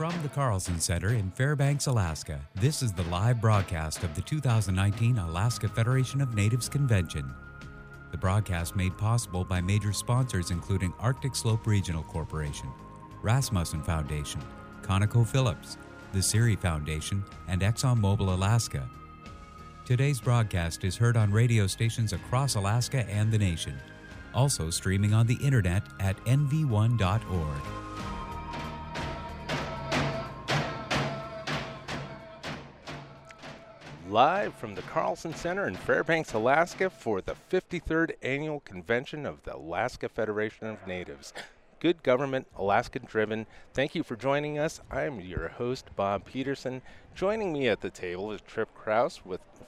From the Carlson Center in Fairbanks, Alaska, this is the live broadcast of the 2019 Alaska Federation of Natives Convention. The broadcast made possible by major sponsors including Arctic Slope Regional Corporation, Rasmussen Foundation, ConocoPhillips, the Siri Foundation, and ExxonMobil Alaska. Today's broadcast is heard on radio stations across Alaska and the nation, also streaming on the internet at nv1.org. Live from the Carlson Center in Fairbanks, Alaska for the 53rd Annual Convention of the Alaska Federation of Natives. Good government, Alaskan driven. Thank you for joining us. I'm your host, Bob Peterson. Joining me at the table is Tripp Krause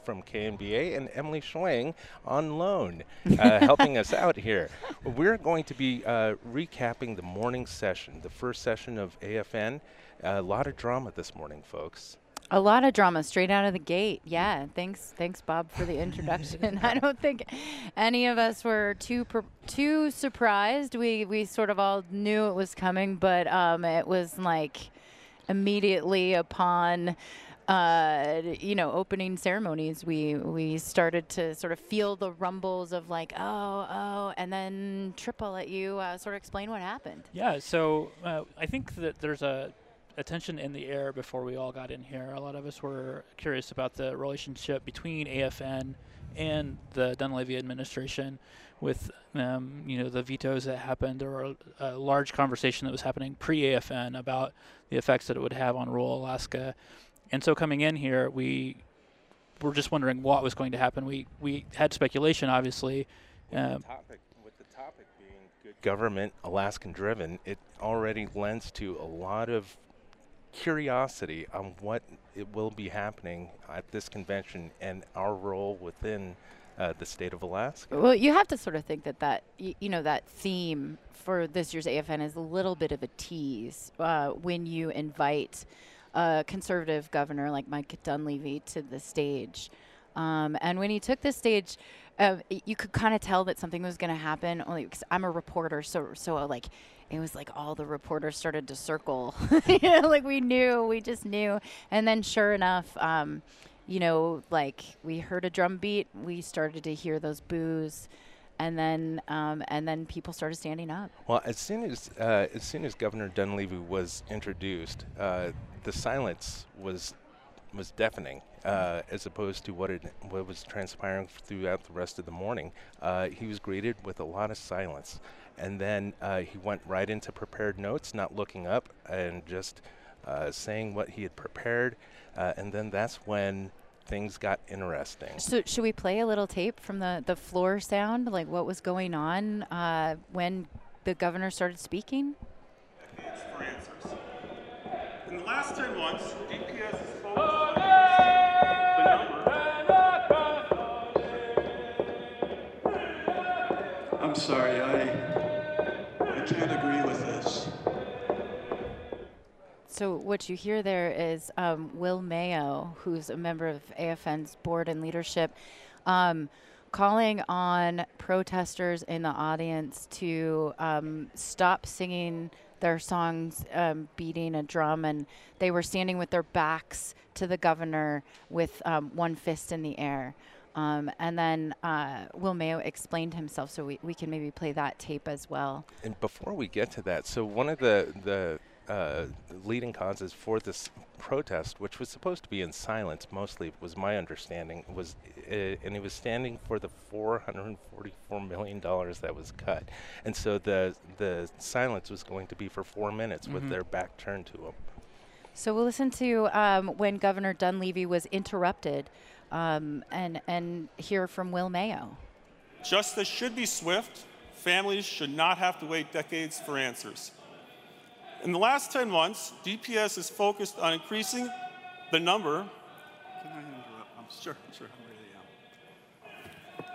from KNBA and Emily Schwang on loan, helping us out here. We're going to be recapping the morning session, the first session of AFN. A lot of drama this morning, folks. A lot of drama straight out of the gate. Yeah, thanks, Bob, for the introduction. I don't think any of us were too surprised. We sort of all knew it was coming, but it was like immediately upon opening ceremonies, we started to sort of feel the rumbles of like, oh, and then Tripp, I'll let you sort of explain what happened. Yeah, so I think that there's attention in the air before we all got in here. A lot of us were curious about the relationship between AFN and the Dunleavy administration with, the vetoes that happened, or a large conversation that was happening pre-AFN about the effects that it would have on rural Alaska. And so coming in here, we were just wondering what was going to happen. We had speculation, obviously. With the topic being good government, Alaskan driven, it already lends to a lot of curiosity on what it will be happening at this convention and our role within the state of Alaska. Well, you have to sort of think that theme for this year's AFN is a little bit of a tease when you invite a conservative governor like Mike Dunleavy to the stage. And when he took the stage, you could kind of tell that something was going to happen. Only because I'm a reporter, so like. It was like all the reporters started to circle, like we just knew. And then sure enough, like we heard a drum beat, we started to hear those boos, and then people started standing up. Well, as soon as Governor Dunleavy was introduced, the silence was deafening, as opposed to what was transpiring throughout the rest of the morning. He was greeted with a lot of silence. And then he went right into prepared notes, not looking up, and just saying what he had prepared. And then that's when things got interesting. So should we play a little tape from the floor sound, like what was going on when the governor started speaking? Decades for answers. In the last 10 months, DPS has focused the number. I'm sorry, I can't agree with this. So what you hear there is Will Mayo, who's a member of AFN's board and leadership, calling on protesters in the audience to stop singing their songs, beating a drum, and they were standing with their backs to the governor with one fist in the air. And then Will Mayo explained himself, so we can maybe play that tape as well. And before we get to that, so one of the leading causes for this protest, which was supposed to be in silence mostly, was my understanding, and it was standing for the $444 million that was cut. And so the silence was going to be for 4 minutes with their back turned to him. So we'll listen to when Governor Dunleavy was interrupted and hear from Will Mayo. Justice should be swift. Families should not have to wait decades for answers. In the last 10 months, DPS is focused on increasing the number. Can I interrupt? I'm sure I really am.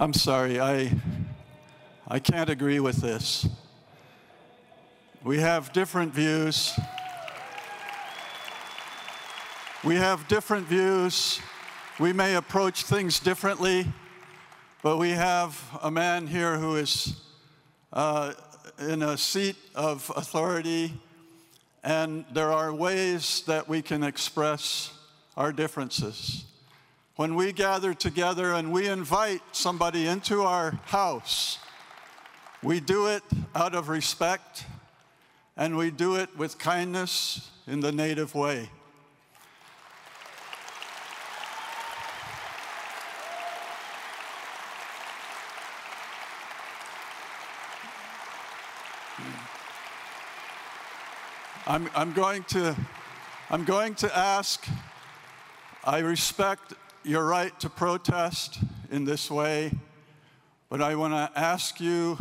I'm sorry, I can't agree with this. We have different views. We have different views. We may approach things differently, but we have a man here who is in a seat of authority And there are ways that we can express our differences. When we gather together and we invite somebody into our house, we do it out of respect, and we do it with kindness in the Native way. I'm going to ask, I respect your right to protest in this way, but I want to ask you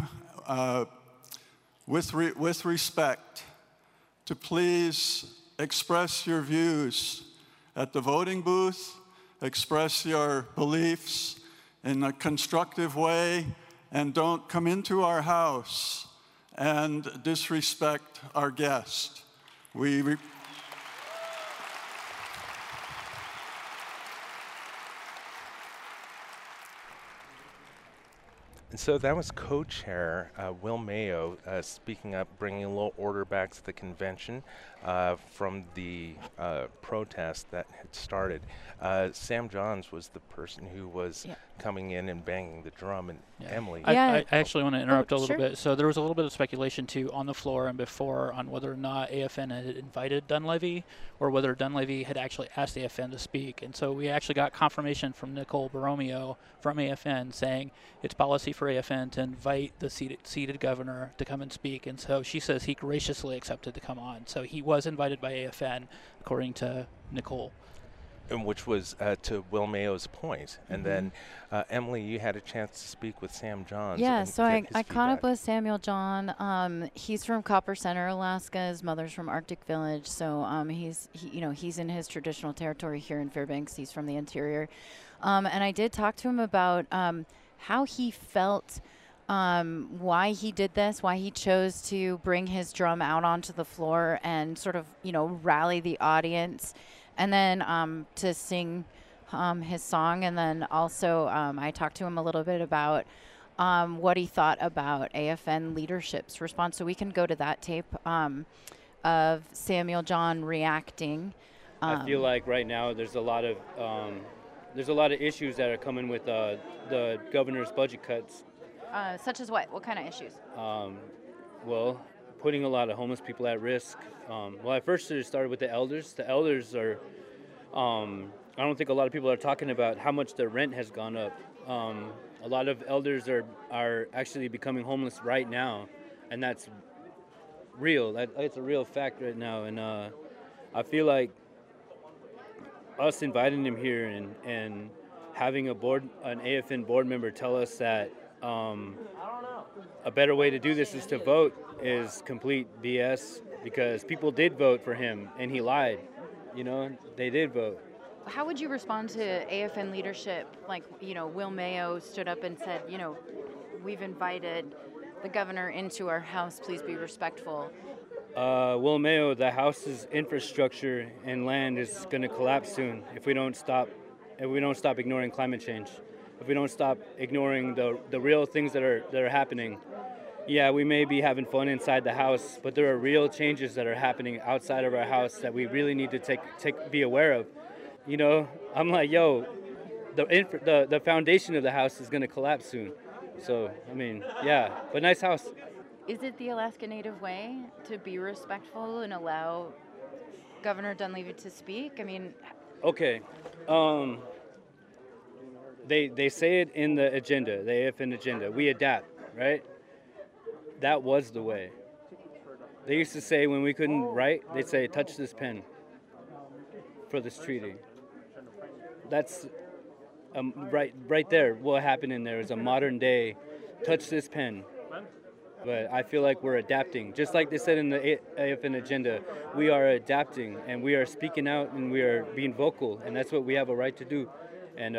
with respect to please express your views at the voting booth, express your beliefs in a constructive way, and don't come into our house and disrespect our guest. And so that was co-chair Will Mayo speaking up, bringing a little order back to the convention from the protest that had started. Sam Johns was the person who was coming in and banging the drum, and Emily. I actually want to interrupt a little bit. So there was a little bit of speculation too on the floor and before on whether or not AFN had invited Dunleavy or whether Dunleavy had actually asked AFN to speak. And so we actually got confirmation from Nicole Borromeo from AFN saying it's policy for AFN to invite the seated governor to come and speak, and so she says he graciously accepted to come on. So he was invited by AFN, according to Nicole. And which was to Will Mayo's point. And then, Emily, you had a chance to speak with Sam John. Yeah, so I caught up with Samuel John. He's from Copper Center, Alaska. His mother's from Arctic Village, so he's in his traditional territory here in Fairbanks. He's from the interior, and I did talk to him about how he felt, why he did this, why he chose to bring his drum out onto the floor and sort of, rally the audience, and then to sing his song. And then also I talked to him a little bit about what he thought about AFN leadership's response. So we can go to that tape of Samuel John reacting. I feel like right now there's a lot of... there's a lot of issues that are coming with the governor's budget cuts. Such as what? What kind of issues? Well, putting a lot of homeless people at risk. Well, at first it started with the elders. The elders are, I don't think a lot of people are talking about how much their rent has gone up. A lot of elders are actually becoming homeless right now, and that's real. It's a real fact right now, and I feel like us inviting him here and having an AFN board member tell us that a better way to do this is to vote is complete BS, because people did vote for him and he lied. They did vote. How would you respond to AFN leadership? Will Mayo stood up and said, we've invited the governor into our house, please be respectful. Will Mayo, the house's infrastructure and land is going to collapse soon if we don't stop ignoring climate change, if we don't stop ignoring the real things that are happening. Yeah, we may be having fun inside the house, but there are real changes that are happening outside of our house that we really need to be aware of. I'm like, yo, the foundation of the house is going to collapse soon. So yeah, but nice house. Is it the Alaska Native way to be respectful and allow Governor Dunleavy to speak? Okay. They say it in the agenda, the AFN agenda. We adapt, right? That was the way. They used to say when we couldn't write, they'd say, touch this pen for this treaty. That's right there. What happened in there is a modern day, touch this pen. But I feel like we're adapting. Just like they said in the AFN agenda, we are adapting and we are speaking out and we are being vocal, and that's what we have a right to do. And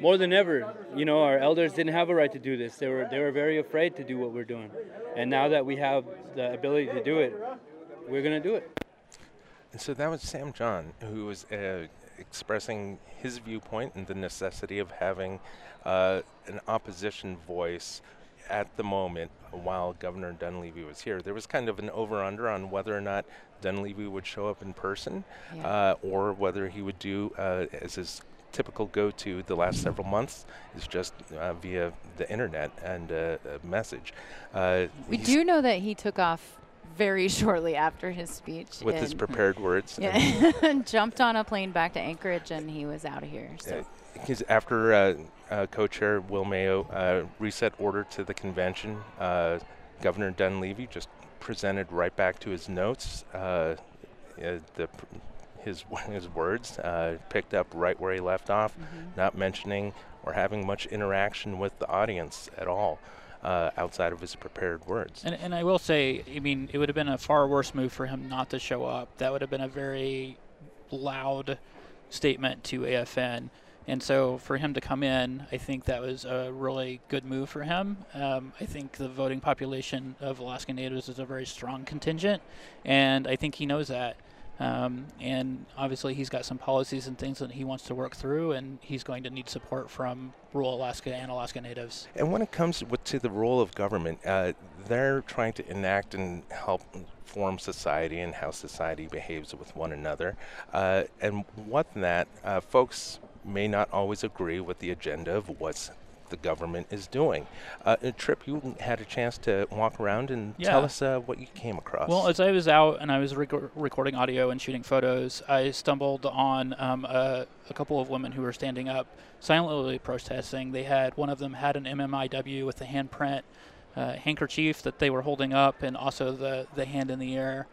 more than ever, our elders didn't have a right to do this. They were very afraid to do what we're doing. And now that we have the ability to do it, we're gonna do it. And so that was Sam John, who was expressing his viewpoint and the necessity of having an opposition voice at the moment, while Governor Dunleavy was here, there was kind of an over-under on whether or not Dunleavy would show up in person, or whether he would do, as his typical go-to the last several months, is just via the internet and a message. We do know that he took off very shortly after his speech. With his prepared words. Yeah, and jumped on a plane back to Anchorage, and he was out of here. So. After co-chair Will Mayo reset order to the convention, Governor Dunleavy just presented right back to his notes, his words, picked up right where he left off, not mentioning or having much interaction with the audience at all. Outside of his prepared words. And I will say, I mean, it would have been a far worse move for him not to show up. That would have been a very loud statement to AFN. And so for him to come in, I think that was a really good move for him. I think the voting population of Alaska Natives is a very strong contingent, and I think he knows that. And obviously he's got some policies and things that he wants to work through, and he's going to need support from rural Alaska and Alaska Natives. And when it comes to the role of government, they're trying to enact and help form society and how society behaves with one another. And what that, folks may not always agree with the agenda of what's the government is doing. Tripp, you had a chance to walk around and tell us what you came across. Well, as I was out and I was recording audio and shooting photos, I stumbled on a couple of women who were standing up silently protesting. They had, one of them had an MMIW with a handprint handkerchief that they were holding up, and also the hand in the air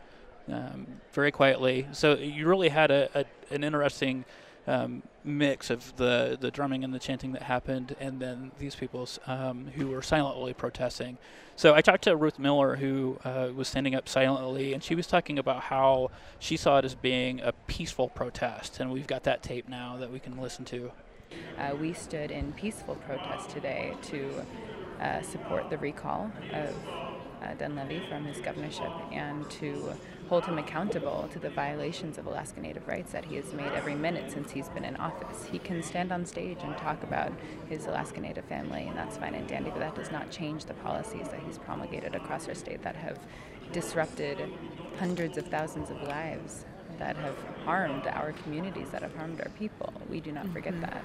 very quietly. So you really had an interesting mix of the drumming and the chanting that happened, and then these people who were silently protesting. So I talked to Ruth Miller, who was standing up silently, and she was talking about how she saw it as being a peaceful protest, and we've got that tape now that we can listen to. We stood in peaceful protest today to support the recall of Dunleavy from his governorship, and to hold him accountable to the violations of Alaska Native rights that he has made every minute since he's been in office. He can stand on stage and talk about his Alaska Native family, and that's fine and dandy, but that does not change the policies that he's promulgated across our state that have disrupted hundreds of thousands of lives, that have harmed our communities, that have harmed our people. We do not forget that.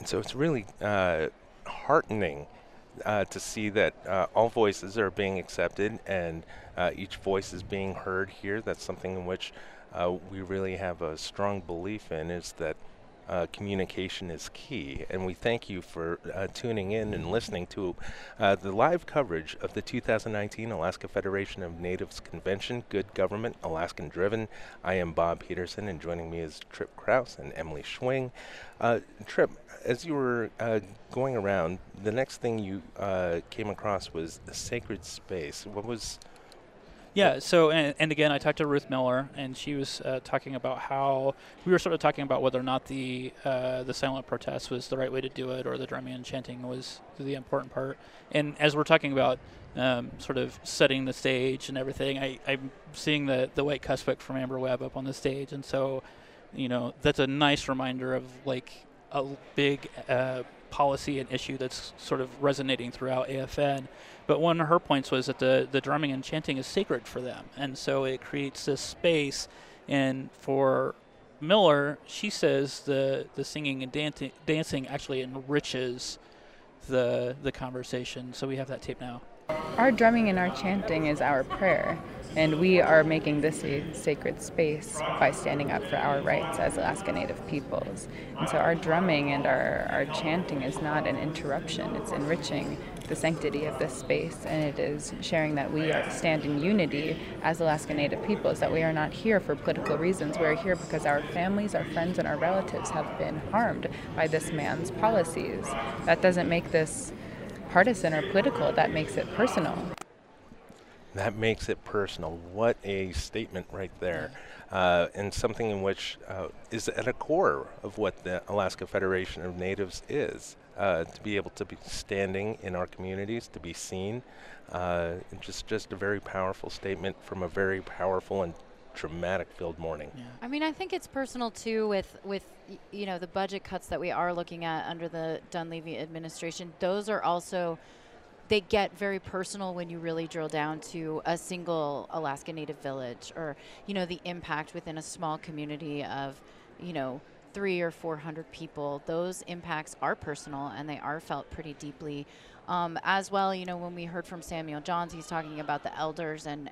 And so it's really heartening to see that all voices are being accepted, and each voice is being heard here. That's something in which we really have a strong belief in, is that communication is key. And we thank you for tuning in and listening to the live coverage of the 2019 Alaska Federation of Natives Convention, Good Government, Alaskan Driven. I am Bob Peterson, and joining me is Tripp Krause and Emily Schwing. Tripp, as you were going around, the next thing you came across was the sacred space. What was... Yeah, so, and again, I talked to Ruth Miller, and she was talking about how we were sort of talking about whether or not the silent protest was the right way to do it, or the drumming and chanting was the important part. And as we're talking about sort of setting the stage and everything, I'm seeing the white cuspidor from Amber Webb up on the stage. And so, you know, that's a nice reminder of, like, a big policy and issue that's sort of resonating throughout AFN. But one of her points was that the drumming and chanting is sacred for them, and so it creates this space. And for Miller, she says the singing and dancing actually enriches the conversation. So we have that tape now. Our drumming and our chanting is our prayer, and we are making this a sacred space by standing up for our rights as Alaska Native peoples. And so our drumming and our chanting is not an interruption. It's enriching the sanctity of this space, and it is sharing that we stand in unity as Alaska Native peoples, that we are not here for political reasons. We're here because our families, our friends, and our relatives have been harmed by this man's policies. That doesn't make this partisan or political, that makes it personal. That makes it personal. What a statement right there. And something in which is at a core of what the Alaska Federation of Natives is. To be able to be standing in our communities, to be seen. Just a very powerful statement from a very powerful and dramatic filled morning. Yeah. I mean, I think it's personal too with you know, the budget cuts that we are looking at under the Dunleavy administration. Those are also, they get very personal when you really drill down to a single Alaska Native village, or, you know, the impact within a small community of, you know, 300 or 400 people. Those impacts are personal and they are felt pretty deeply. As well, you know, when we heard from Samuel John, he's talking about the elders and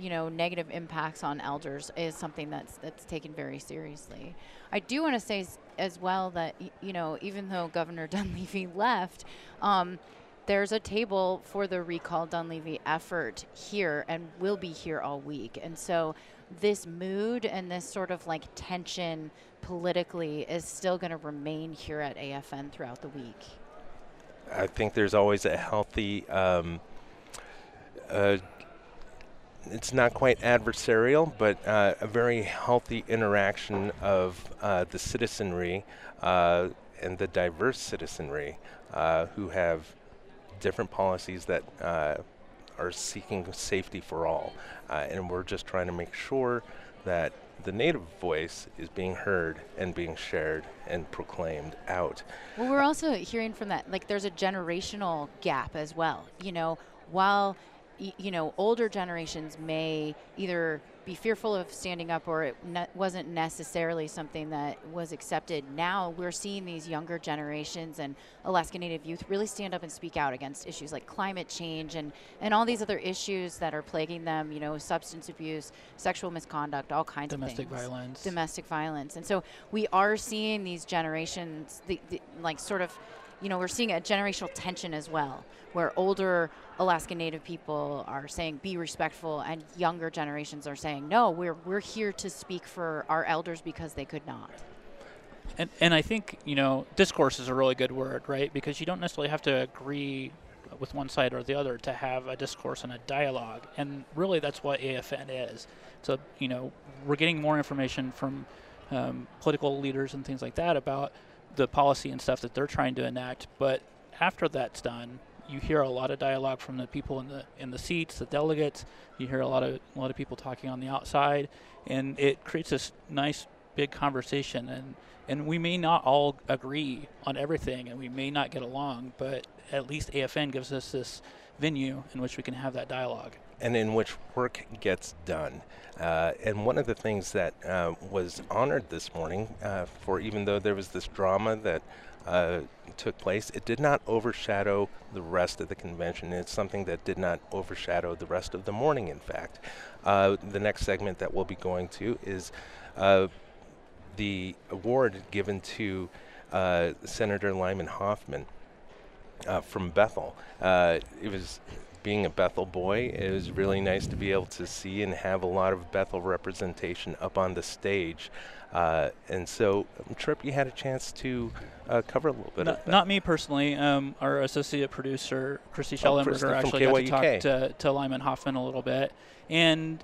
you know, negative impacts on elders is something that's taken very seriously. I do want to say as well that, you know, even though Governor Dunleavy left, there's a table for the Recall Dunleavy effort here and will be here all week. And so this mood and this sort of like tension politically is still going to remain here at AFN throughout the week. I think there's always a healthy, it's not quite adversarial, but a very healthy interaction of the citizenry and the diverse citizenry who have different policies that are seeking safety for all. And we're just trying to make sure that the Native voice is being heard and being shared and proclaimed out. Well, we're also hearing from that, like, there's a generational gap as well. You know, while, you know, older generations may either be fearful of standing up or it wasn't necessarily something that was accepted, now we're seeing these younger generations and Alaska Native youth really stand up and speak out against issues like climate change and all these other issues that are plaguing them, you know, substance abuse, sexual misconduct, all kinds of things. Domestic violence. And so we are seeing these generations, like sort of, you know, we're seeing a generational tension as well, where older Alaska Native people are saying, be respectful, and younger generations are saying, no, we're here to speak for our elders because they could not. And I think, you know, discourse is a really good word, right? Because you don't necessarily have to agree with one side or the other to have a discourse and a dialogue. And really that's what AFN is. So, you know, we're getting more information from political leaders and things like that about the policy and stuff that they're trying to enact, but after that's done, you hear a lot of dialogue from the people in the seats, the delegates. You hear a lot of people talking on the outside, and it creates this nice big conversation. And we may not all agree on everything, and we may not get along, but at least AFN gives us this venue in which we can have that dialogue. And in which work gets done. And one of the things that was honored this morning, for even though there was this drama that took place, it did not overshadow the rest of the convention. It's something that did not overshadow the rest of the morning, in fact. The next segment that we'll be going to is the award given to Senator Lyman Hoffman from Bethel. It was... Being a Bethel boy, it was really nice to be able to see and have a lot of Bethel representation up on the stage. And so, Tripp, you had a chance to cover a little bit of that. Not me personally. Our associate producer, Christy Schellenberger, actually got to talk to Lyman Hoffman a little bit. And,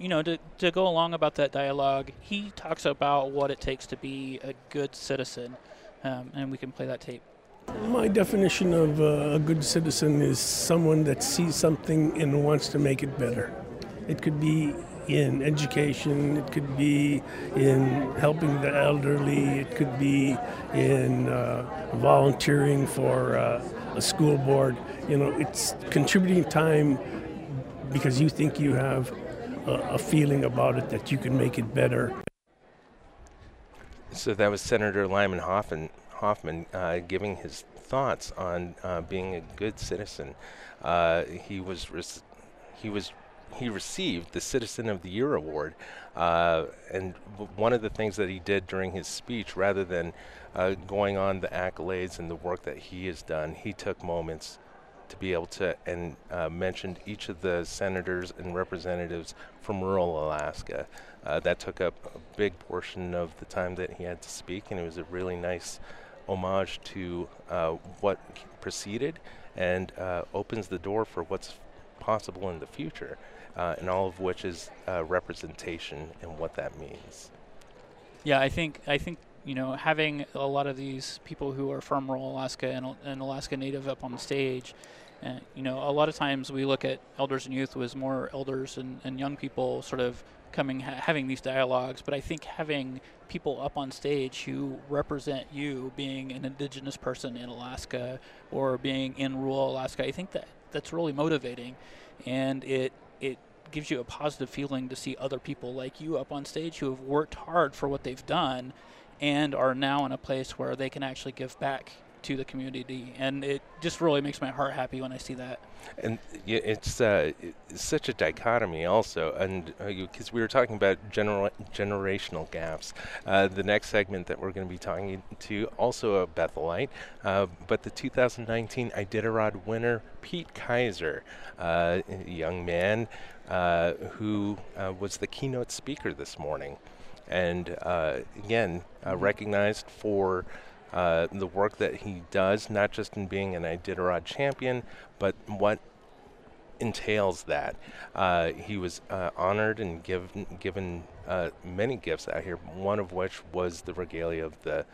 you know, to go along about that dialogue, he talks about what it takes to be a good citizen. And we can play that tape. My definition of a good citizen is someone that sees something and wants to make it better. It could be in education, it could be in helping the elderly, it could be in volunteering for a school board. You know, it's contributing time because you think you have a feeling about it that you can make it better. So that was Senator Lyman Hoffman giving his thoughts on being a good citizen. He received the Citizen of the Year award, and one of the things that he did during his speech, rather than going on the accolades and the work that he has done, he took moments to be able to and mentioned each of the senators and representatives from rural Alaska. That took up a big portion of the time that he had to speak, and it was a really nice homage to what preceded and opens the door for what's possible in the future, and all of which is representation and what that means. Yeah, I think you know, having a lot of these people who are from rural Alaska and Alaska Native up on the stage, you know, a lot of times we look at elders and youth as more elders and young people sort of having these dialogues, but I think having people up on stage who represent you, being an indigenous person in Alaska or being in rural Alaska, I think that that's really motivating, and it gives you a positive feeling to see other people like you up on stage who have worked hard for what they've done and are now in a place where they can actually give back to the community, and it just really makes my heart happy when I see that. And it's such a dichotomy also, and because we were talking about generational gaps. The next segment that we're going to be talking to, also a Bethelite, but the 2019 Iditarod winner, Pete Kaiser, a young man who was the keynote speaker this morning, and again, recognized for the work that he does, not just in being an Iditarod champion, but what entails that. He was honored and given many gifts out here, one of which was the regalia of the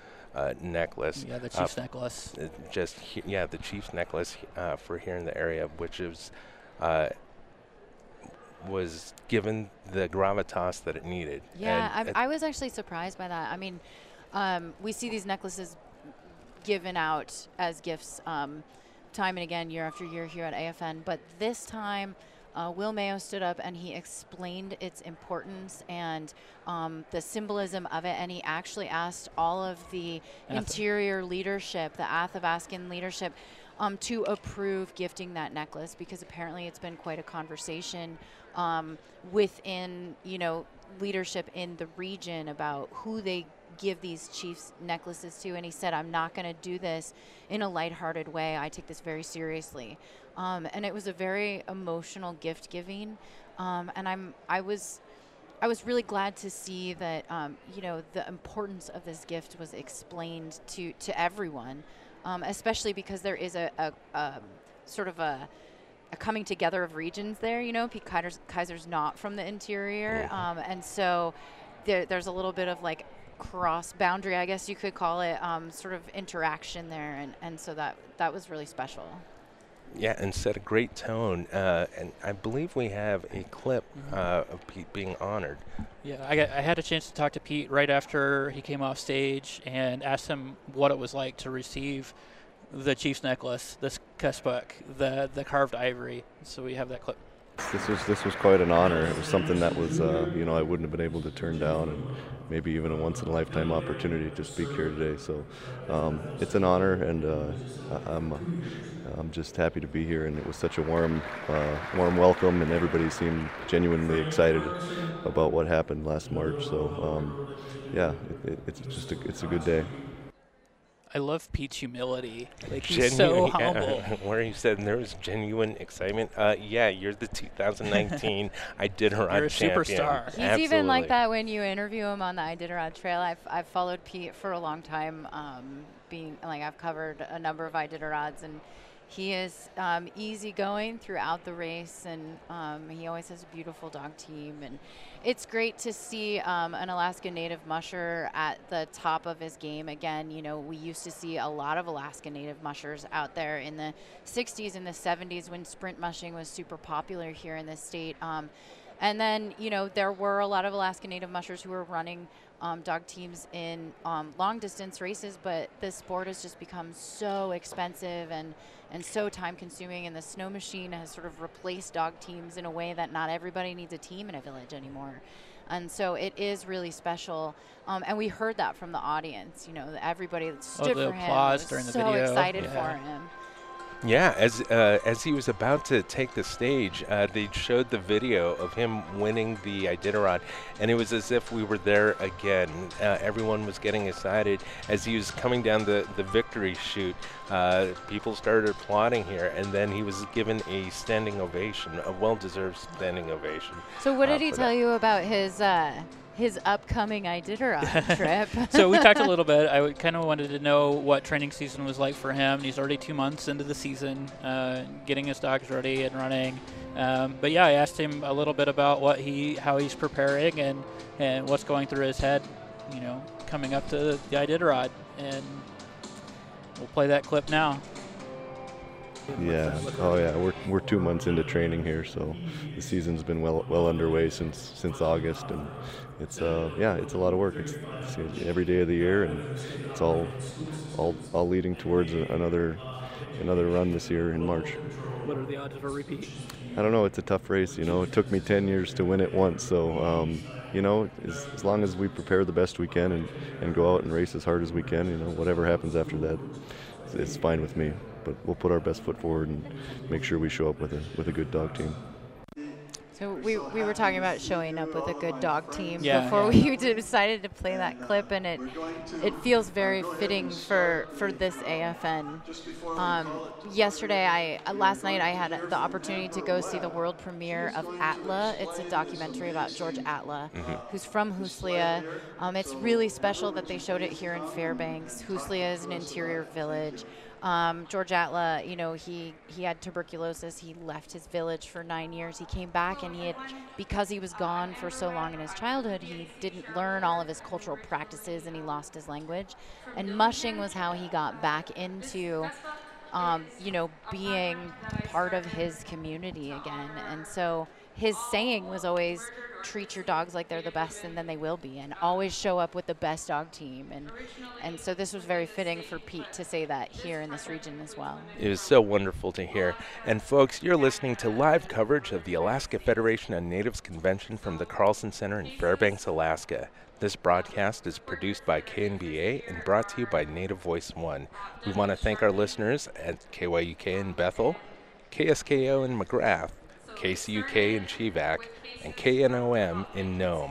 necklace. Yeah, the chief's necklace. The chief's necklace for here in the area, which is was given the gravitas that it needed. Yeah, I was actually surprised by that. I mean, we see these necklaces given out as gifts time and again, year after year here at AFN. But this time, Will Mayo stood up and he explained its importance and the symbolism of it. And he actually asked all of the interior leadership, the Athabascan leadership, to approve gifting that necklace, because apparently it's been quite a conversation within, leadership in the region about who they give these chiefs necklaces to. And he said, I'm not going to do this in a lighthearted way. I take this very seriously. And it was a very emotional gift giving. And I was really glad to see that, the importance of this gift was explained to everyone, especially because there is a sort of a coming together of regions there. Pete Kaiser's not from the interior. And so there's a little bit of like cross boundary, I guess you could call it, sort of interaction there, and so that was really special. Yeah, and set a great tone, and I believe we have a clip of Pete being honored. Yeah, I had a chance to talk to Pete right after he came off stage and asked him what it was like to receive the chief's necklace, this cuspuk, the carved ivory. So we have that clip. This was quite an honor. It was something that was, I wouldn't have been able to turn down, and maybe even a once-in-a-lifetime opportunity to speak here today. So it's an honor, and I'm just happy to be here. And it was such a warm welcome, and everybody seemed genuinely excited about what happened last March. So it's a good day. I love Pete's humility. Like, he's so humble. Where he said there was genuine excitement. You're the 2019 Iditarod champion. You're a superstar. He's absolutely. Even like that when you interview him on the Iditarod Trail. I've followed Pete for a long time, I've covered a number of Iditarods, and he is easygoing throughout the race, and he always has a beautiful dog team. And it's great to see an Alaska Native musher at the top of his game again. We used to see a lot of Alaska Native mushers out there in the 60s and the 70s when sprint mushing was super popular here in the state. And then, there were a lot of Alaska Native mushers who were running dog teams in long-distance races, but this sport has just become so expensive and so time-consuming, and the snow machine has sort of replaced dog teams in a way that not everybody needs a team in a village anymore. And so it is really special, and we heard that from the audience. Everybody that stood for him was so excited for him. Yeah, as he was about to take the stage, they showed the video of him winning the Iditarod, and it was as if we were there again. Everyone was getting excited as he was coming down the victory chute. People started applauding here, and then he was given a standing ovation, a well-deserved standing ovation. So what did he tell you about his upcoming Iditarod trip? So we talked a little bit. I kind of wanted to know what training season was like for him. He's already 2 months into the season, getting his dogs ready and running. But yeah, I asked him a little bit about how he's preparing and what's going through his head, coming up to the Iditarod. And we'll play that clip now. Yeah. Oh yeah. We're 2 months into training here, so the season's been well underway since August, and it's a lot of work. It's every day of the year, and it's all leading towards another run this year in March. What are the odds of a repeat? I don't know. It's a tough race. You know, it took me 10 years to win it once, so. You know, as long as we prepare the best we can and go out and race as hard as we can, you know, whatever happens after that, it's fine with me. But we'll put our best foot forward and make sure we show up with a good dog team. So we were talking about showing up with a good dog team before we decided to play that clip, and it feels very fitting for this AFN. Yesterday, last night, I had the opportunity to go see the world premiere of Atla. It's a documentary about George Atla, who's from Huslia. It's really special that they showed it here in Fairbanks. Huslia is an interior village. George Atla, you know, he had tuberculosis. He left his village for 9 years. He came back, and because he was gone for so long in his childhood, he didn't learn all of his cultural practices, and he lost his language. And mushing was how he got back into, you know, being part of his community again. And so his saying was always, treat your dogs like they're the best and then they will be, and always show up with the best dog team, and so this was very fitting for Pete to say that here in this region as well. It was so wonderful to hear. And folks, you're listening to live coverage of the Alaska Federation of Natives Convention from the Carlson Center in Fairbanks, Alaska. This broadcast is produced by KNBA and brought to you by Native Voice One. We want to thank our listeners at KYUK in Bethel, KSKO in McGrath, KCUK in Chivac, and KNOM in Nome.